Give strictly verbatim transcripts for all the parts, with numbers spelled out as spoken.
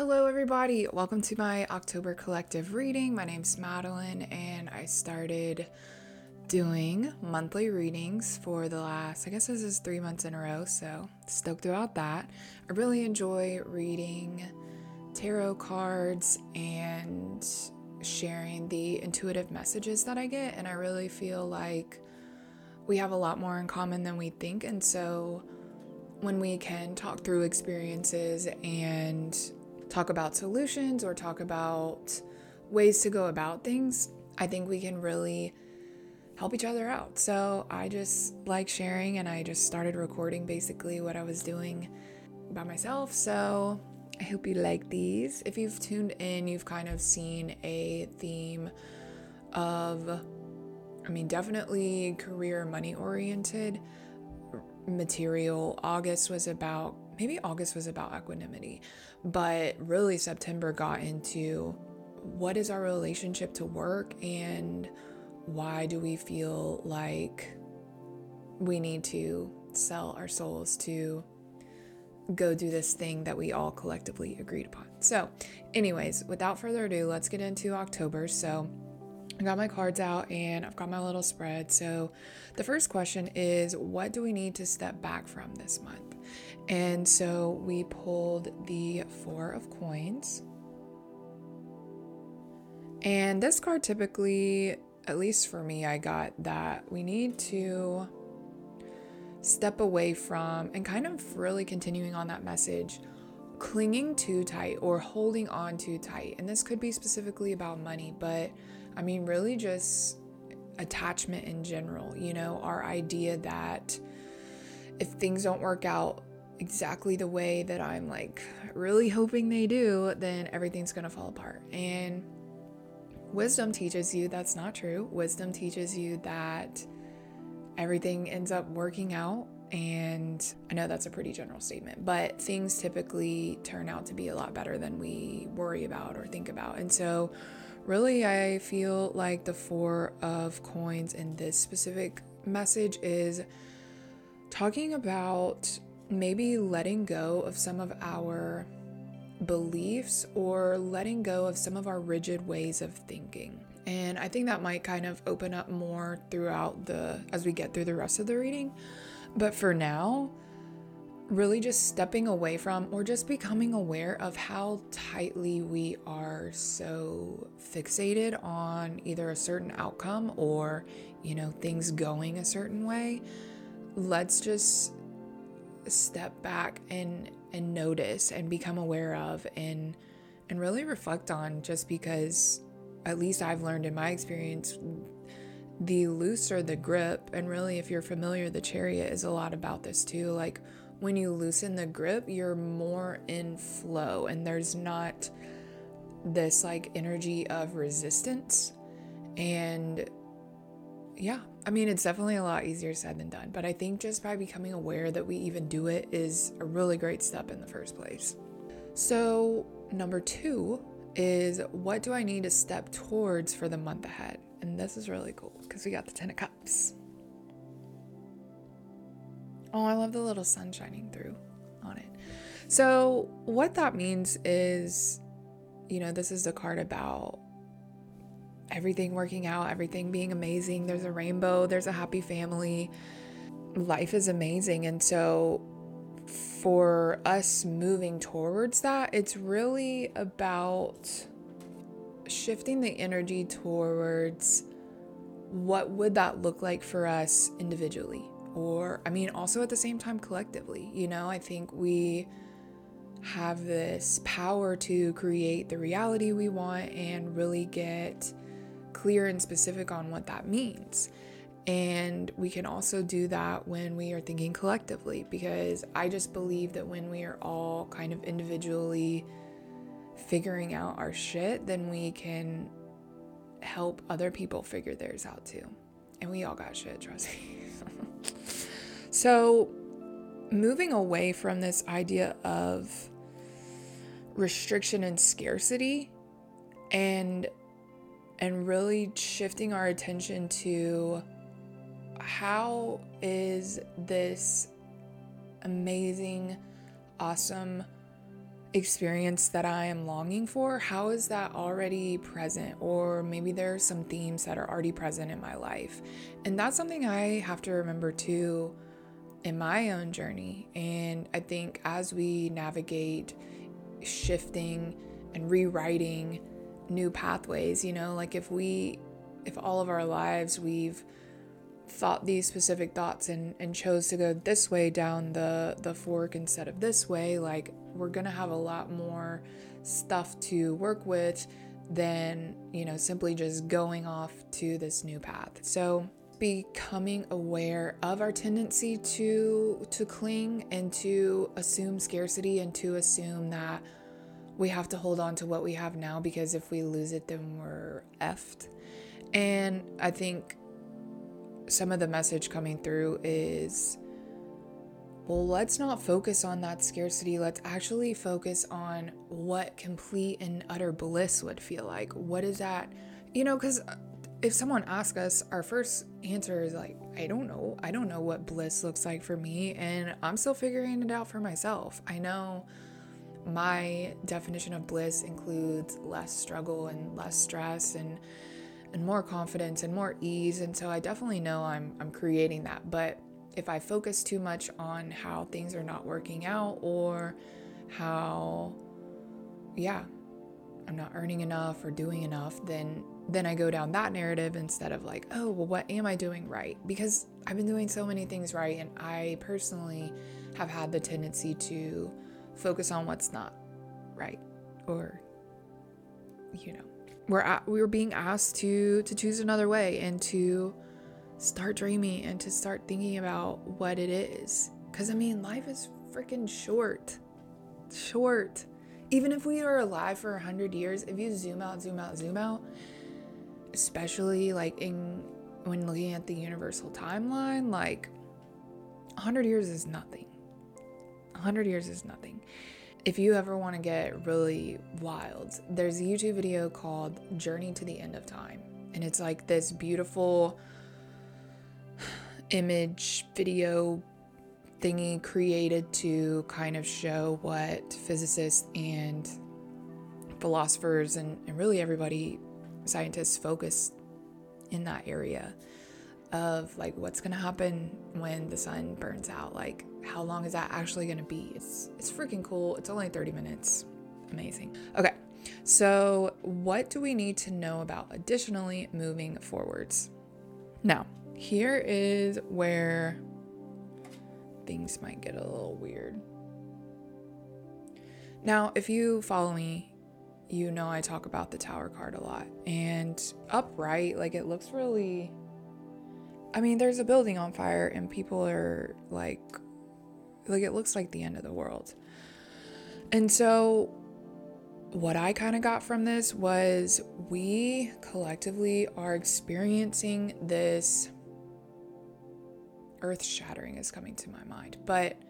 Hello everybody, welcome to my October Collective Reading. My name's Madeline and I started doing monthly readings for the last, I guess this is three months in a row, so stoked about that. I really enjoy reading tarot cards and sharing the intuitive messages that I get, and I really feel like we have a lot more in common than we think, and so when we can talk through experiences and talk about solutions or talk about ways to go about things, I think we can really help each other out. So I just like sharing, and I just started recording basically what I was doing by myself. So I hope you like these. If you've tuned in, you've kind of seen a theme of, I mean, definitely career, money oriented material. August was about Maybe August was about equanimity, but really September got into what is our relationship to work and why do we feel like we need to sell our souls to go do this thing that we all collectively agreed upon. So anyways, without further ado, let's get into October. So I got my cards out and I've got my little spread. So the first question is, what do we need to step back from this month? And so we pulled the Four of Coins. And this card typically, at least for me, I got that we need to step away from, and kind of really continuing on that message, clinging too tight or holding on too tight. And this could be specifically about money, but I mean, really just attachment in general, you know, our idea that if things don't work out exactly the way that I'm like really hoping they do, then everything's gonna fall apart. And wisdom teaches you that's not true. Wisdom teaches you that everything ends up working out. And I know that's a pretty general statement, but things typically turn out to be a lot better than we worry about or think about. And so really, I feel like the Four of Coins in this specific message is talking about maybe letting go of some of our beliefs or letting go of some of our rigid ways of thinking. And I think that might kind of open up more throughout the, as we get through the rest of the reading. But for now, really just stepping away from, or just becoming aware of how tightly we are so fixated on either a certain outcome or, you know, things going a certain way. Let's just step back and and notice and become aware of and and really reflect on, just because at least I've learned in my experience, the looser the grip, and really if you're familiar, the Chariot is a lot about this too. Like when you loosen the grip, you're more in flow and there's not this like energy of resistance. And yeah, I mean, it's definitely a lot easier said than done, but I think just by becoming aware that we even do it is a really great step in the first place. So number two is, what do I need to step towards for the month ahead? And this is really cool because we got the Ten of Cups. Oh, I love the little sun shining through on it. So what that means is, you know, this is the card about everything working out, everything being amazing. There's a rainbow, there's a happy family. Life is amazing. And so for us moving towards that, it's really about shifting the energy towards what would that look like for us individually, or I mean also at the same time collectively. You know, I think we have this power to create the reality we want and really get clear and specific on what that means. And we can also do that when we are thinking collectively, because I just believe that when we are all kind of individually figuring out our shit, then we can help other people figure theirs out too. And we all got shit, trust me. So moving away from this idea of restriction and scarcity, and and really shifting our attention to how is this amazing, awesome, experience that I am longing for, how is that already present? Or maybe there are some themes that are already present in my life. And that's something I have to remember too in my own journey. And I think as we navigate shifting and rewriting new pathways, you know, like if we, if all of our lives we've thought these specific thoughts and, and chose to go this way down the, the fork instead of this way, like we're gonna have a lot more stuff to work with than, you know, simply just going off to this new path. So becoming aware of our tendency to to cling and to assume scarcity and to assume that we have to hold on to what we have now, because if we lose it, then we're effed. And I think some of the message coming through is, well, let's not focus on that scarcity. Let's actually focus on what complete and utter bliss would feel like. What is that? You know, because if someone asks us, our first answer is like, I don't know. I don't know what bliss looks like for me. And I'm still figuring it out for myself. I know my definition of bliss includes less struggle and less stress and and more confidence and more ease. And so I definitely know I'm I'm creating that. But if I focus too much on how things are not working out or how, yeah, I'm not earning enough or doing enough, then then I go down that narrative instead of like, oh, well, what am I doing right? Because I've been doing so many things right. And I personally have had the tendency to focus on what's not right, or, you know, We're at, we were being asked to to choose another way and to start dreaming and to start thinking about what it is. Because, I mean, life is freaking short. Short. Even if we are alive for one hundred years, if you zoom out, zoom out, zoom out, especially, like, in when looking at the universal timeline, like, one hundred years is nothing. one hundred years is nothing. If you ever want to get really wild, there's a YouTube video called Journey to the End of Time. And it's like this beautiful image video thingy created to kind of show what physicists and philosophers and, and really everybody, scientists, focus in that area of like what's going to happen when the sun burns out. Like, how long is that actually going to be? It's it's freaking cool. It's only thirty minutes. Amazing. Okay, so what do we need to know about additionally moving forwards? Now, here is where things might get a little weird. Now, if you follow me, you know I talk about the Tower card a lot. And upright, like it looks really... I mean, there's a building on fire and people are like... Like, it looks like the end of the world. And so what I kind of got from this was we collectively are experiencing this earth shattering is coming to my mind, but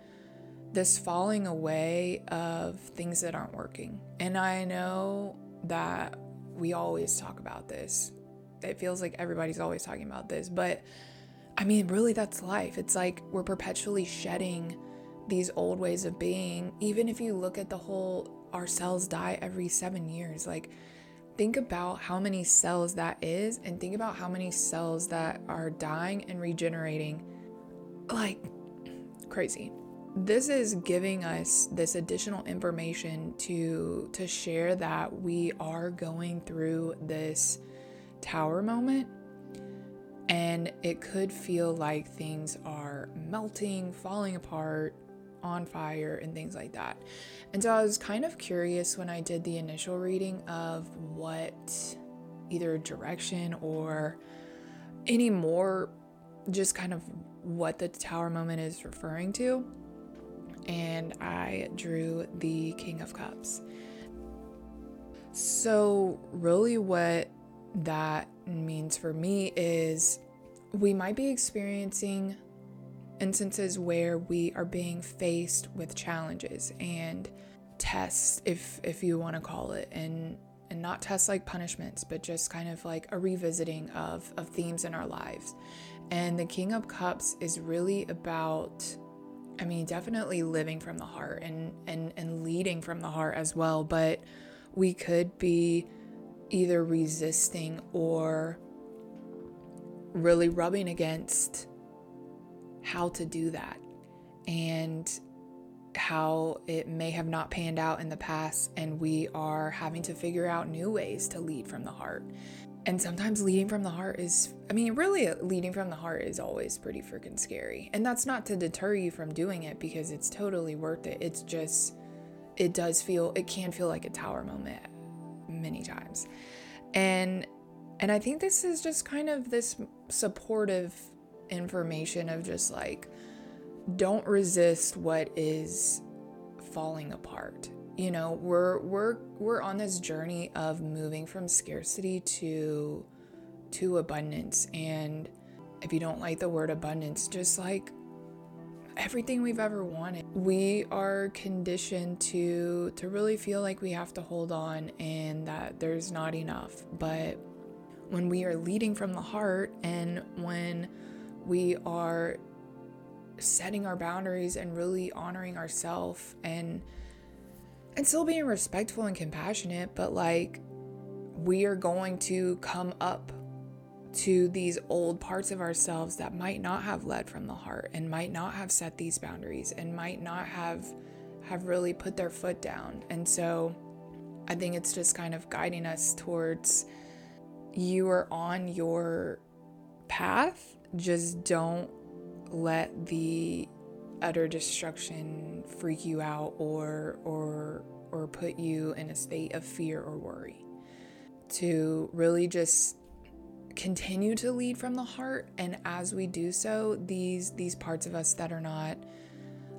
this falling away of things that aren't working. And I know that we always talk about this. It feels like everybody's always talking about this, but I mean, really, that's life. It's like we're perpetually shedding these old ways of being. Even if you look at the whole, our cells die every seven years, like think about how many cells that is and think about how many cells that are dying and regenerating. Like, crazy. This is giving us this additional information to to share that we are going through this tower moment. And it could feel like things are melting, falling apart, on fire, and things like that. And so I was kind of curious when I did the initial reading of what either direction or any more, just kind of what the tower moment is referring to. And I drew the King of Cups. So really what that means for me is we might be experiencing instances where we are being faced with challenges and tests, if if you want to call it, and and not tests like punishments, but just kind of like a revisiting of of themes in our lives. And the King of Cups is really about I mean, definitely living from the heart and, and, and leading from the heart as well, but we could be either resisting or really rubbing against how to do that and how it may have not panned out in the past, and we are having to figure out new ways to lead from the heart. And sometimes leading from the heart is, I mean, really leading from the heart is always pretty freaking scary. And that's not to deter you from doing it, because it's totally worth it. It's just, it does feel, it can feel like a tower moment many times. And and I think this is just kind of this supportive information of just like, don't resist what is falling apart. You know, we're we're we're on this journey of moving from scarcity to to abundance. And if you don't like the word abundance, just like everything we've ever wanted, we are conditioned to to really feel like we have to hold on and that there's not enough. But when we are leading from the heart and when we are setting our boundaries and really honoring ourselves and and still being respectful and compassionate, but like, we are going to come up to these old parts of ourselves that might not have led from the heart and might not have set these boundaries and might not have have really put their foot down. And so I think it's just kind of guiding us towards, you are on your path, just don't let the utter destruction freak you out or or or put you in a state of fear or worry. To really just continue to lead from the heart, and as we do so, these these parts of us that are not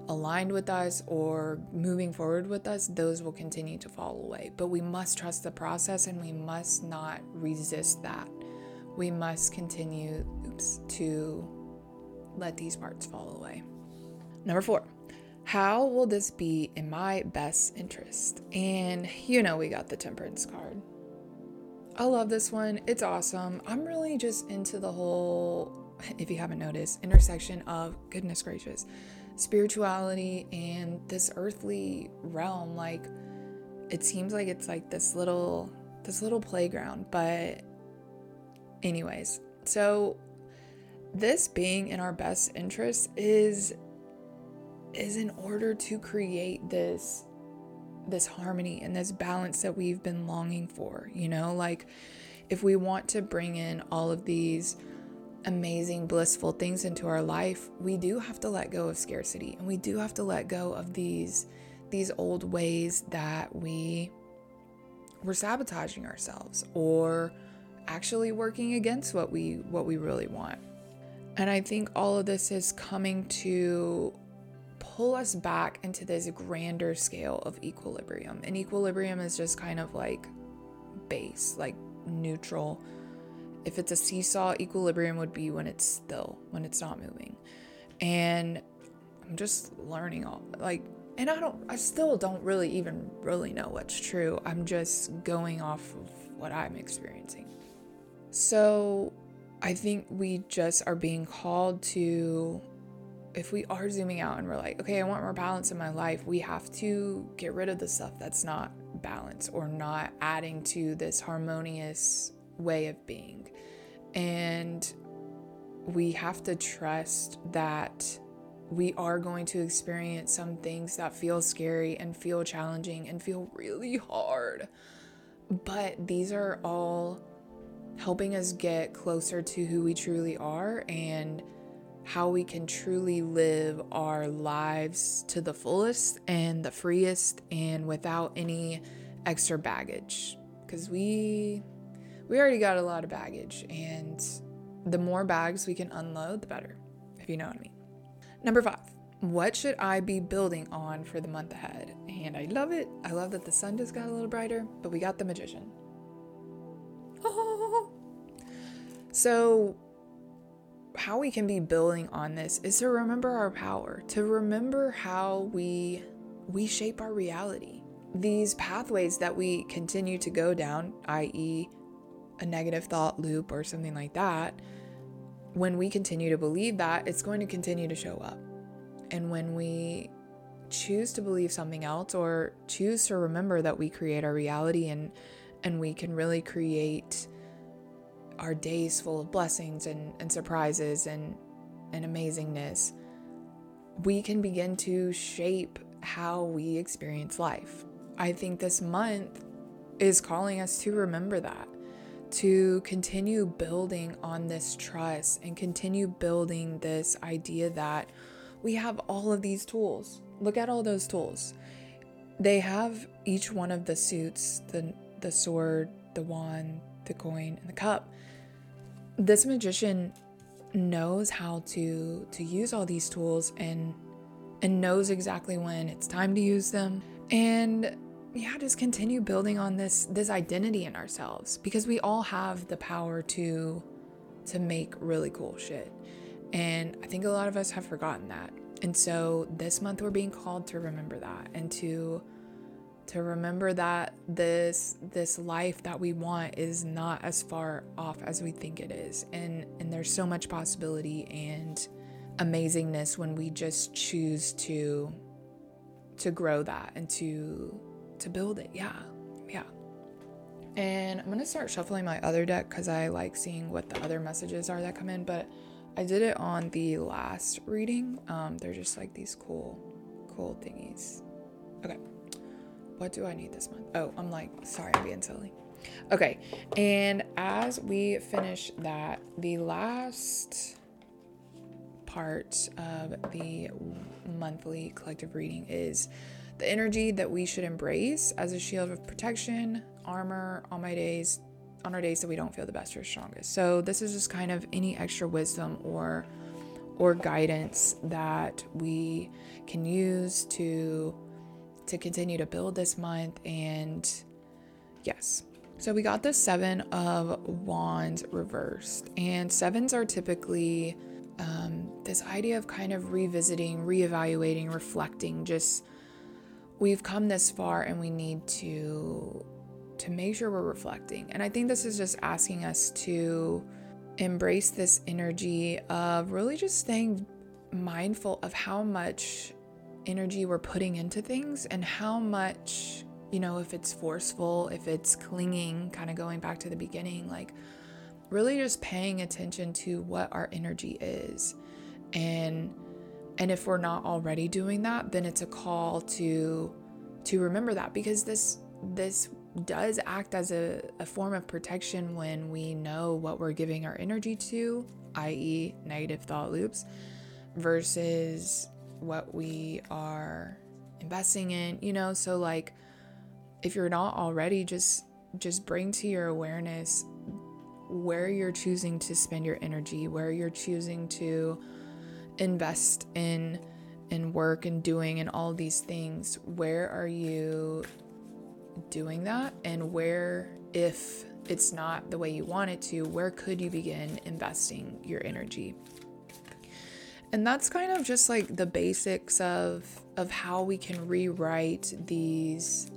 aligned with us or moving forward with us, those will continue to fall away. But we must trust the process, and we must not resist that. We must continue oops, to let these parts fall away. Number four, how will this be in my best interest? And you know, we got the temperance card. I love this one. It's awesome. I'm really just into the whole, if you haven't noticed, intersection of, goodness gracious, spirituality and this earthly realm. Like, it seems like it's like this little, this little playground. But anyways, so this being in our best interest is is in order to create this this harmony and this balance that we've been longing for. You know, like, if we want to bring in all of these amazing, blissful things into our life, we do have to let go of scarcity, and we do have to let go of these these old ways that we were sabotaging ourselves or actually working against what we what we really want. And I think all of this is coming to pull us back into this grander scale of equilibrium. And equilibrium is just kind of like base, like neutral. If it's a seesaw, equilibrium would be when it's still, when it's not moving. And I'm just learning all, like, and I don't, I still don't really even really know what's true. I'm just going off of what I'm experiencing. So I think we just are being called to, if we are zooming out and we're like, okay, I want more balance in my life, we have to get rid of the stuff that's not balance or not adding to this harmonious way of being. And we have to trust that we are going to experience some things that feel scary and feel challenging and feel really hard. But these are all helping us get closer to who we truly are and how we can truly live our lives to the fullest and the freest and without any extra baggage, because we we already got a lot of baggage, and the more bags we can unload, the better, if you know what I mean. Number five, what should I be building on for the month ahead? And I love it. I love that the sun just got a little brighter, but we got the magician. Oh. So how we can be building on this is to remember our power, to remember how we we shape our reality. These pathways that we continue to go down, that is a negative thought loop or something like that, when we continue to believe that, it's going to continue to show up. And when we choose to believe something else, or choose to remember that we create our reality, and and we can really create our days full of blessings and, and surprises and, and amazingness, we can begin to shape how we experience life. I think this month is calling us to remember that, to continue building on this trust and continue building this idea that we have all of these tools. Look at all those tools. They have each one of the suits, the the sword, the wand, the coin, and the cup. This magician knows how to to use all these tools and and knows exactly when it's time to use them. And yeah, just continue building on this this identity in ourselves, because we all have the power to to make really cool shit. And I think a lot of us have forgotten that. And so this month we're being called to remember that, and to to remember that this this life that we want is not as far off as we think it is. And and there's so much possibility and amazingness when we just choose to to grow that and to to build it. Yeah. Yeah. And I'm going to start shuffling my other deck, because I like seeing what the other messages are that come in, but I did it on the last reading. Um, they're just like these cool, cool thingies. Okay. What do I need this month? Oh, I'm like, sorry, I'm being silly. Okay. And as we finish that, the last part of the monthly collective reading is the energy that we should embrace as a shield of protection, armor on my days, on our days that we don't feel the best or strongest. So this is just kind of any extra wisdom or or guidance that we can use to to continue to build this month. And yes, so we got the seven of wands reversed, and sevens are typically um, this idea of kind of revisiting, reevaluating, reflecting. Just we've come this far and we need to to make sure we're reflecting. And I think this is just asking us to embrace this energy of really just staying mindful of how much energy we're putting into things, and how much, you know, if it's forceful, if it's clinging, kind of going back to the beginning, like really just paying attention to what our energy is. And and if we're not already doing that, then it's a call to to remember that, because this this does act as a, a form of protection when we know what we're giving our energy to, that is negative thought loops, versus what we are investing in, you know. So like, if you're not already, just just bring to your awareness where you're choosing to spend your energy, where you're choosing to invest in in work and doing and all these things. Where are you doing that, and where, if it's not the way you want it to, where could you begin investing your energy? And that's kind of just like the basics of of how we can rewrite these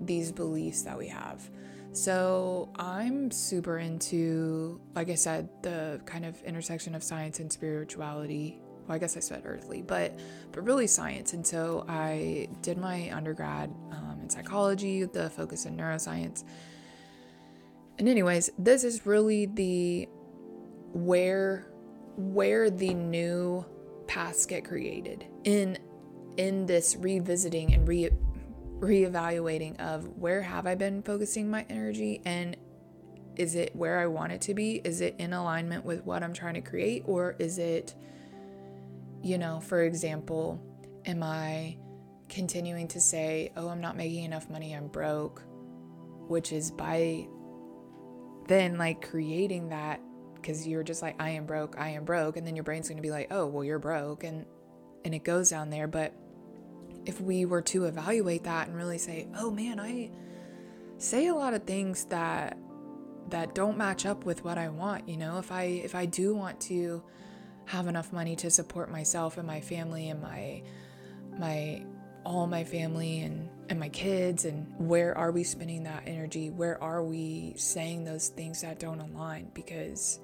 these beliefs that we have. So I'm super into, like I said, the kind of intersection of science and spirituality. Well, I guess I said earthly, but but really science. And so I did my undergrad um, in psychology, the focus in neuroscience. And anyways, this is really the where where the new paths get created in in this revisiting and re reevaluating of where have I been focusing my energy, and is it where I want it to be? Is it in alignment with what I'm trying to create, or is it, you know, for example, am I continuing to say, oh, I'm not making enough money, I'm broke, which is by then like creating that, because you're just like, I am broke, I am broke. And then your brain's going to be like, oh, well, you're broke. And, and it goes down there. But if we were to evaluate that and really say, oh man, I say a lot of things that, that don't match up with what I want. You know, if I, if I do want to have enough money to support myself and my family and my my all my family and and my kids, and where are we spending that energy? Where are we saying those things that don't align? Because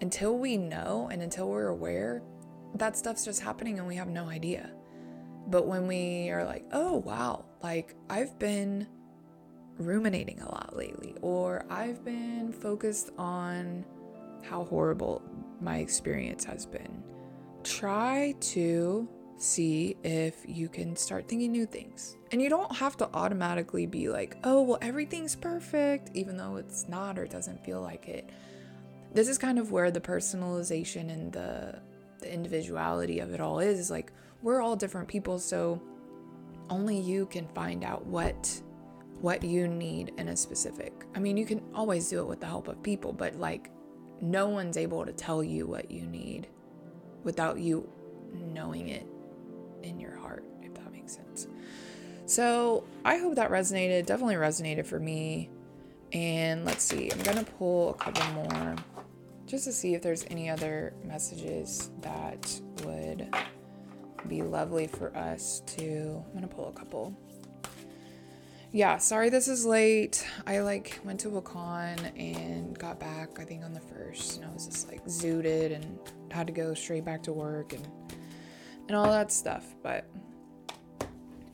until we know and until we're aware, that stuff's just happening and we have no idea. But when we are like, oh, wow, like I've been ruminating a lot lately, or I've been focused on how horrible my experience has been, try to see if you can start thinking new things. And you don't have to automatically be like, oh, well, everything's perfect, even though it's not or it doesn't feel like it. This is kind of where the personalization and the, the individuality of it all is, is like, we're all different people, so only you can find out what what you need in a specific. I mean, you can always do it with the help of people, but like no one's able to tell you what you need without you knowing it in your heart, if that makes sense. So I hope that resonated, definitely resonated for me. And let's see, I'm gonna pull a couple more just to see if there's any other messages that would be lovely for us to, I'm gonna pull a couple. Yeah, sorry this is late. I like went to Wakan and got back, I think on the first, and I was just like zooted and had to go straight back to work and and all that stuff. But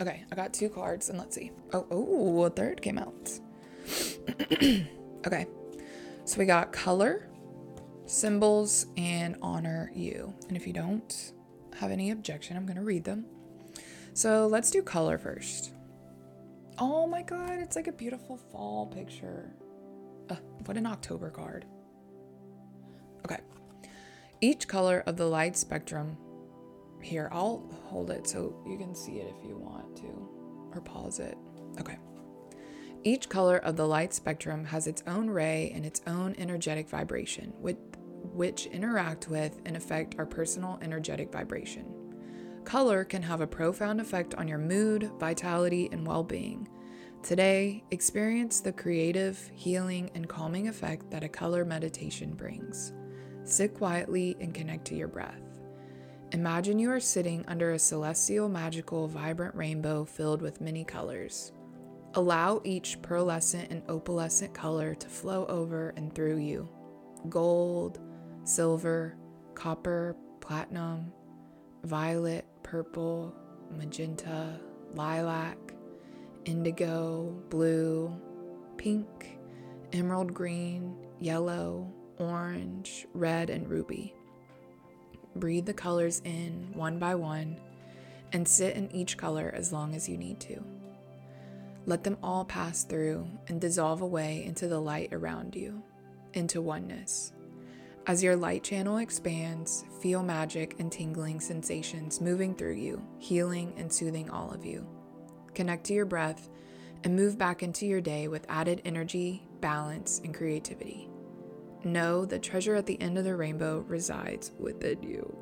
okay, I got two cards and let's see. Oh, oh, a third came out. Okay, so we got color, symbols, and honor you. And if you don't have any objection, I'm gonna read them. So let's do color first. Oh my God, it's like a beautiful fall picture. Uh, what an October card. Okay. Each color of the light spectrum. Here, I'll hold it so you can see it if you want to, or pause it. Okay. Each color of the light spectrum has its own ray and its own energetic vibration, with, which interact with and affect our personal energetic vibration. Color can have a profound effect on your mood, vitality, and well-being. Today, experience the creative, healing, and calming effect that a color meditation brings. Sit quietly and connect to your breath. Imagine you are sitting under a celestial, magical, vibrant rainbow filled with many colors. Allow each pearlescent and opalescent color to flow over and through you. Gold, silver, copper, platinum, violet, purple, magenta, lilac, indigo, blue, pink, emerald green, yellow, orange, red, and ruby. Breathe the colors in one by one and sit in each color as long as you need to. Let them all pass through and dissolve away into the light around you, into oneness. As your light channel expands, feel magic and tingling sensations moving through you, healing and soothing all of you. Connect to your breath and move back into your day with added energy, balance, and creativity. Know the treasure at the end of the rainbow resides within you.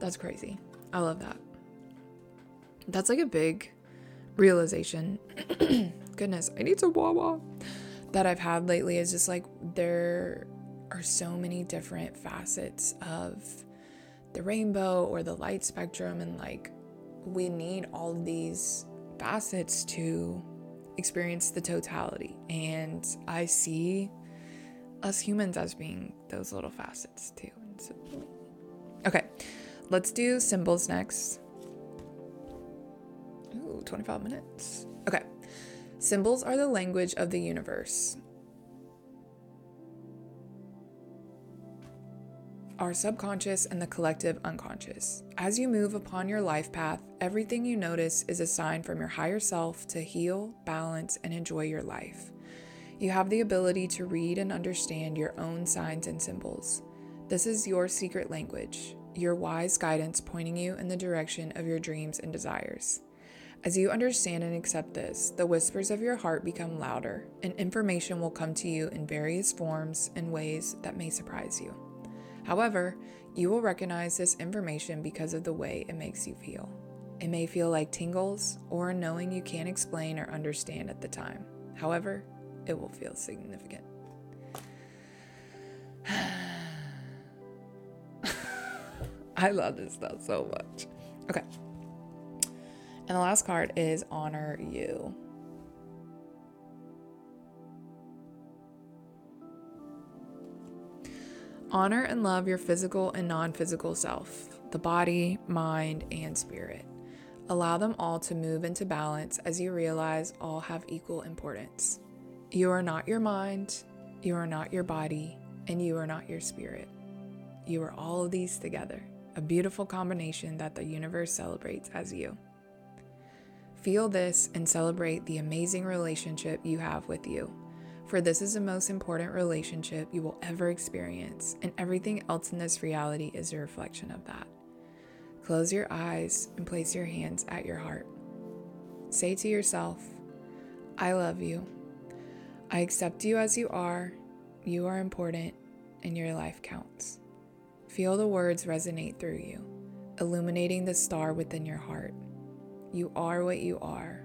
That's crazy. I love that. That's like a big realization. Goodness, I need some Wawa. That I've had lately is just like there are so many different facets of the rainbow or the light spectrum, and like we need all of these facets to experience the totality. And I see us humans as being those little facets too. So, okay, let's do symbols next. Ooh, twenty-five minutes. Okay. Symbols are the language of the universe. Our subconscious and the collective unconscious. As you move upon your life path, everything you notice is a sign from your higher self to heal, balance, and enjoy your life. You have the ability to read and understand your own signs and symbols. This is your secret language, your wise guidance pointing you in the direction of your dreams and desires. As you understand and accept this, the whispers of your heart become louder, and information will come to you in various forms and ways that may surprise you. However, you will recognize this information because of the way it makes you feel. It may feel like tingles or a knowing you can't explain or understand at the time. However, it will feel significant. I love this stuff so much. Okay. And the last card is honor you. Honor and love your physical and non-physical self, the body, mind, and spirit. Allow them all to move into balance as you realize all have equal importance. You are not your mind, you are not your body, and you are not your spirit. You are all of these together, a beautiful combination that the universe celebrates as you. Feel this and celebrate the amazing relationship you have with you, for this is the most important relationship you will ever experience, and everything else in this reality is a reflection of that. Close your eyes and place your hands at your heart. Say to yourself, I love you. I accept you as you are. You are important, and your life counts. Feel the words resonate through you, illuminating the star within your heart. You are what you are.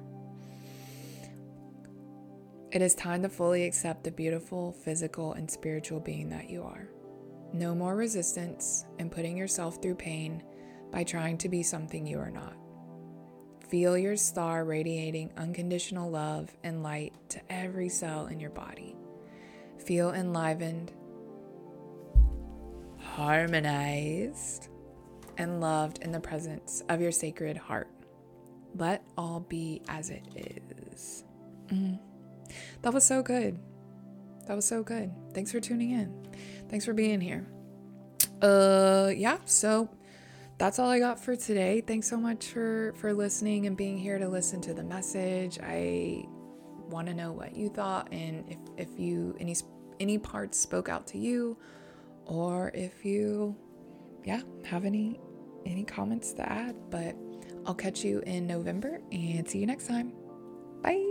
It is time to fully accept the beautiful, physical, and spiritual being that you are. No more resistance and putting yourself through pain by trying to be something you are not. Feel your star radiating unconditional love and light to every cell in your body. Feel enlivened, harmonized, and loved in the presence of your sacred heart. Let all be as it is. Mm. That was so good. That was so good. Thanks for tuning in. Thanks for being here. Uh, yeah, so that's all I got for today. Thanks so much for, for listening and being here to listen to the message. I want to know what you thought, and if, if you any any parts spoke out to you, or if you, yeah, have any any comments to add, but I'll catch you in November and see you next time. Bye.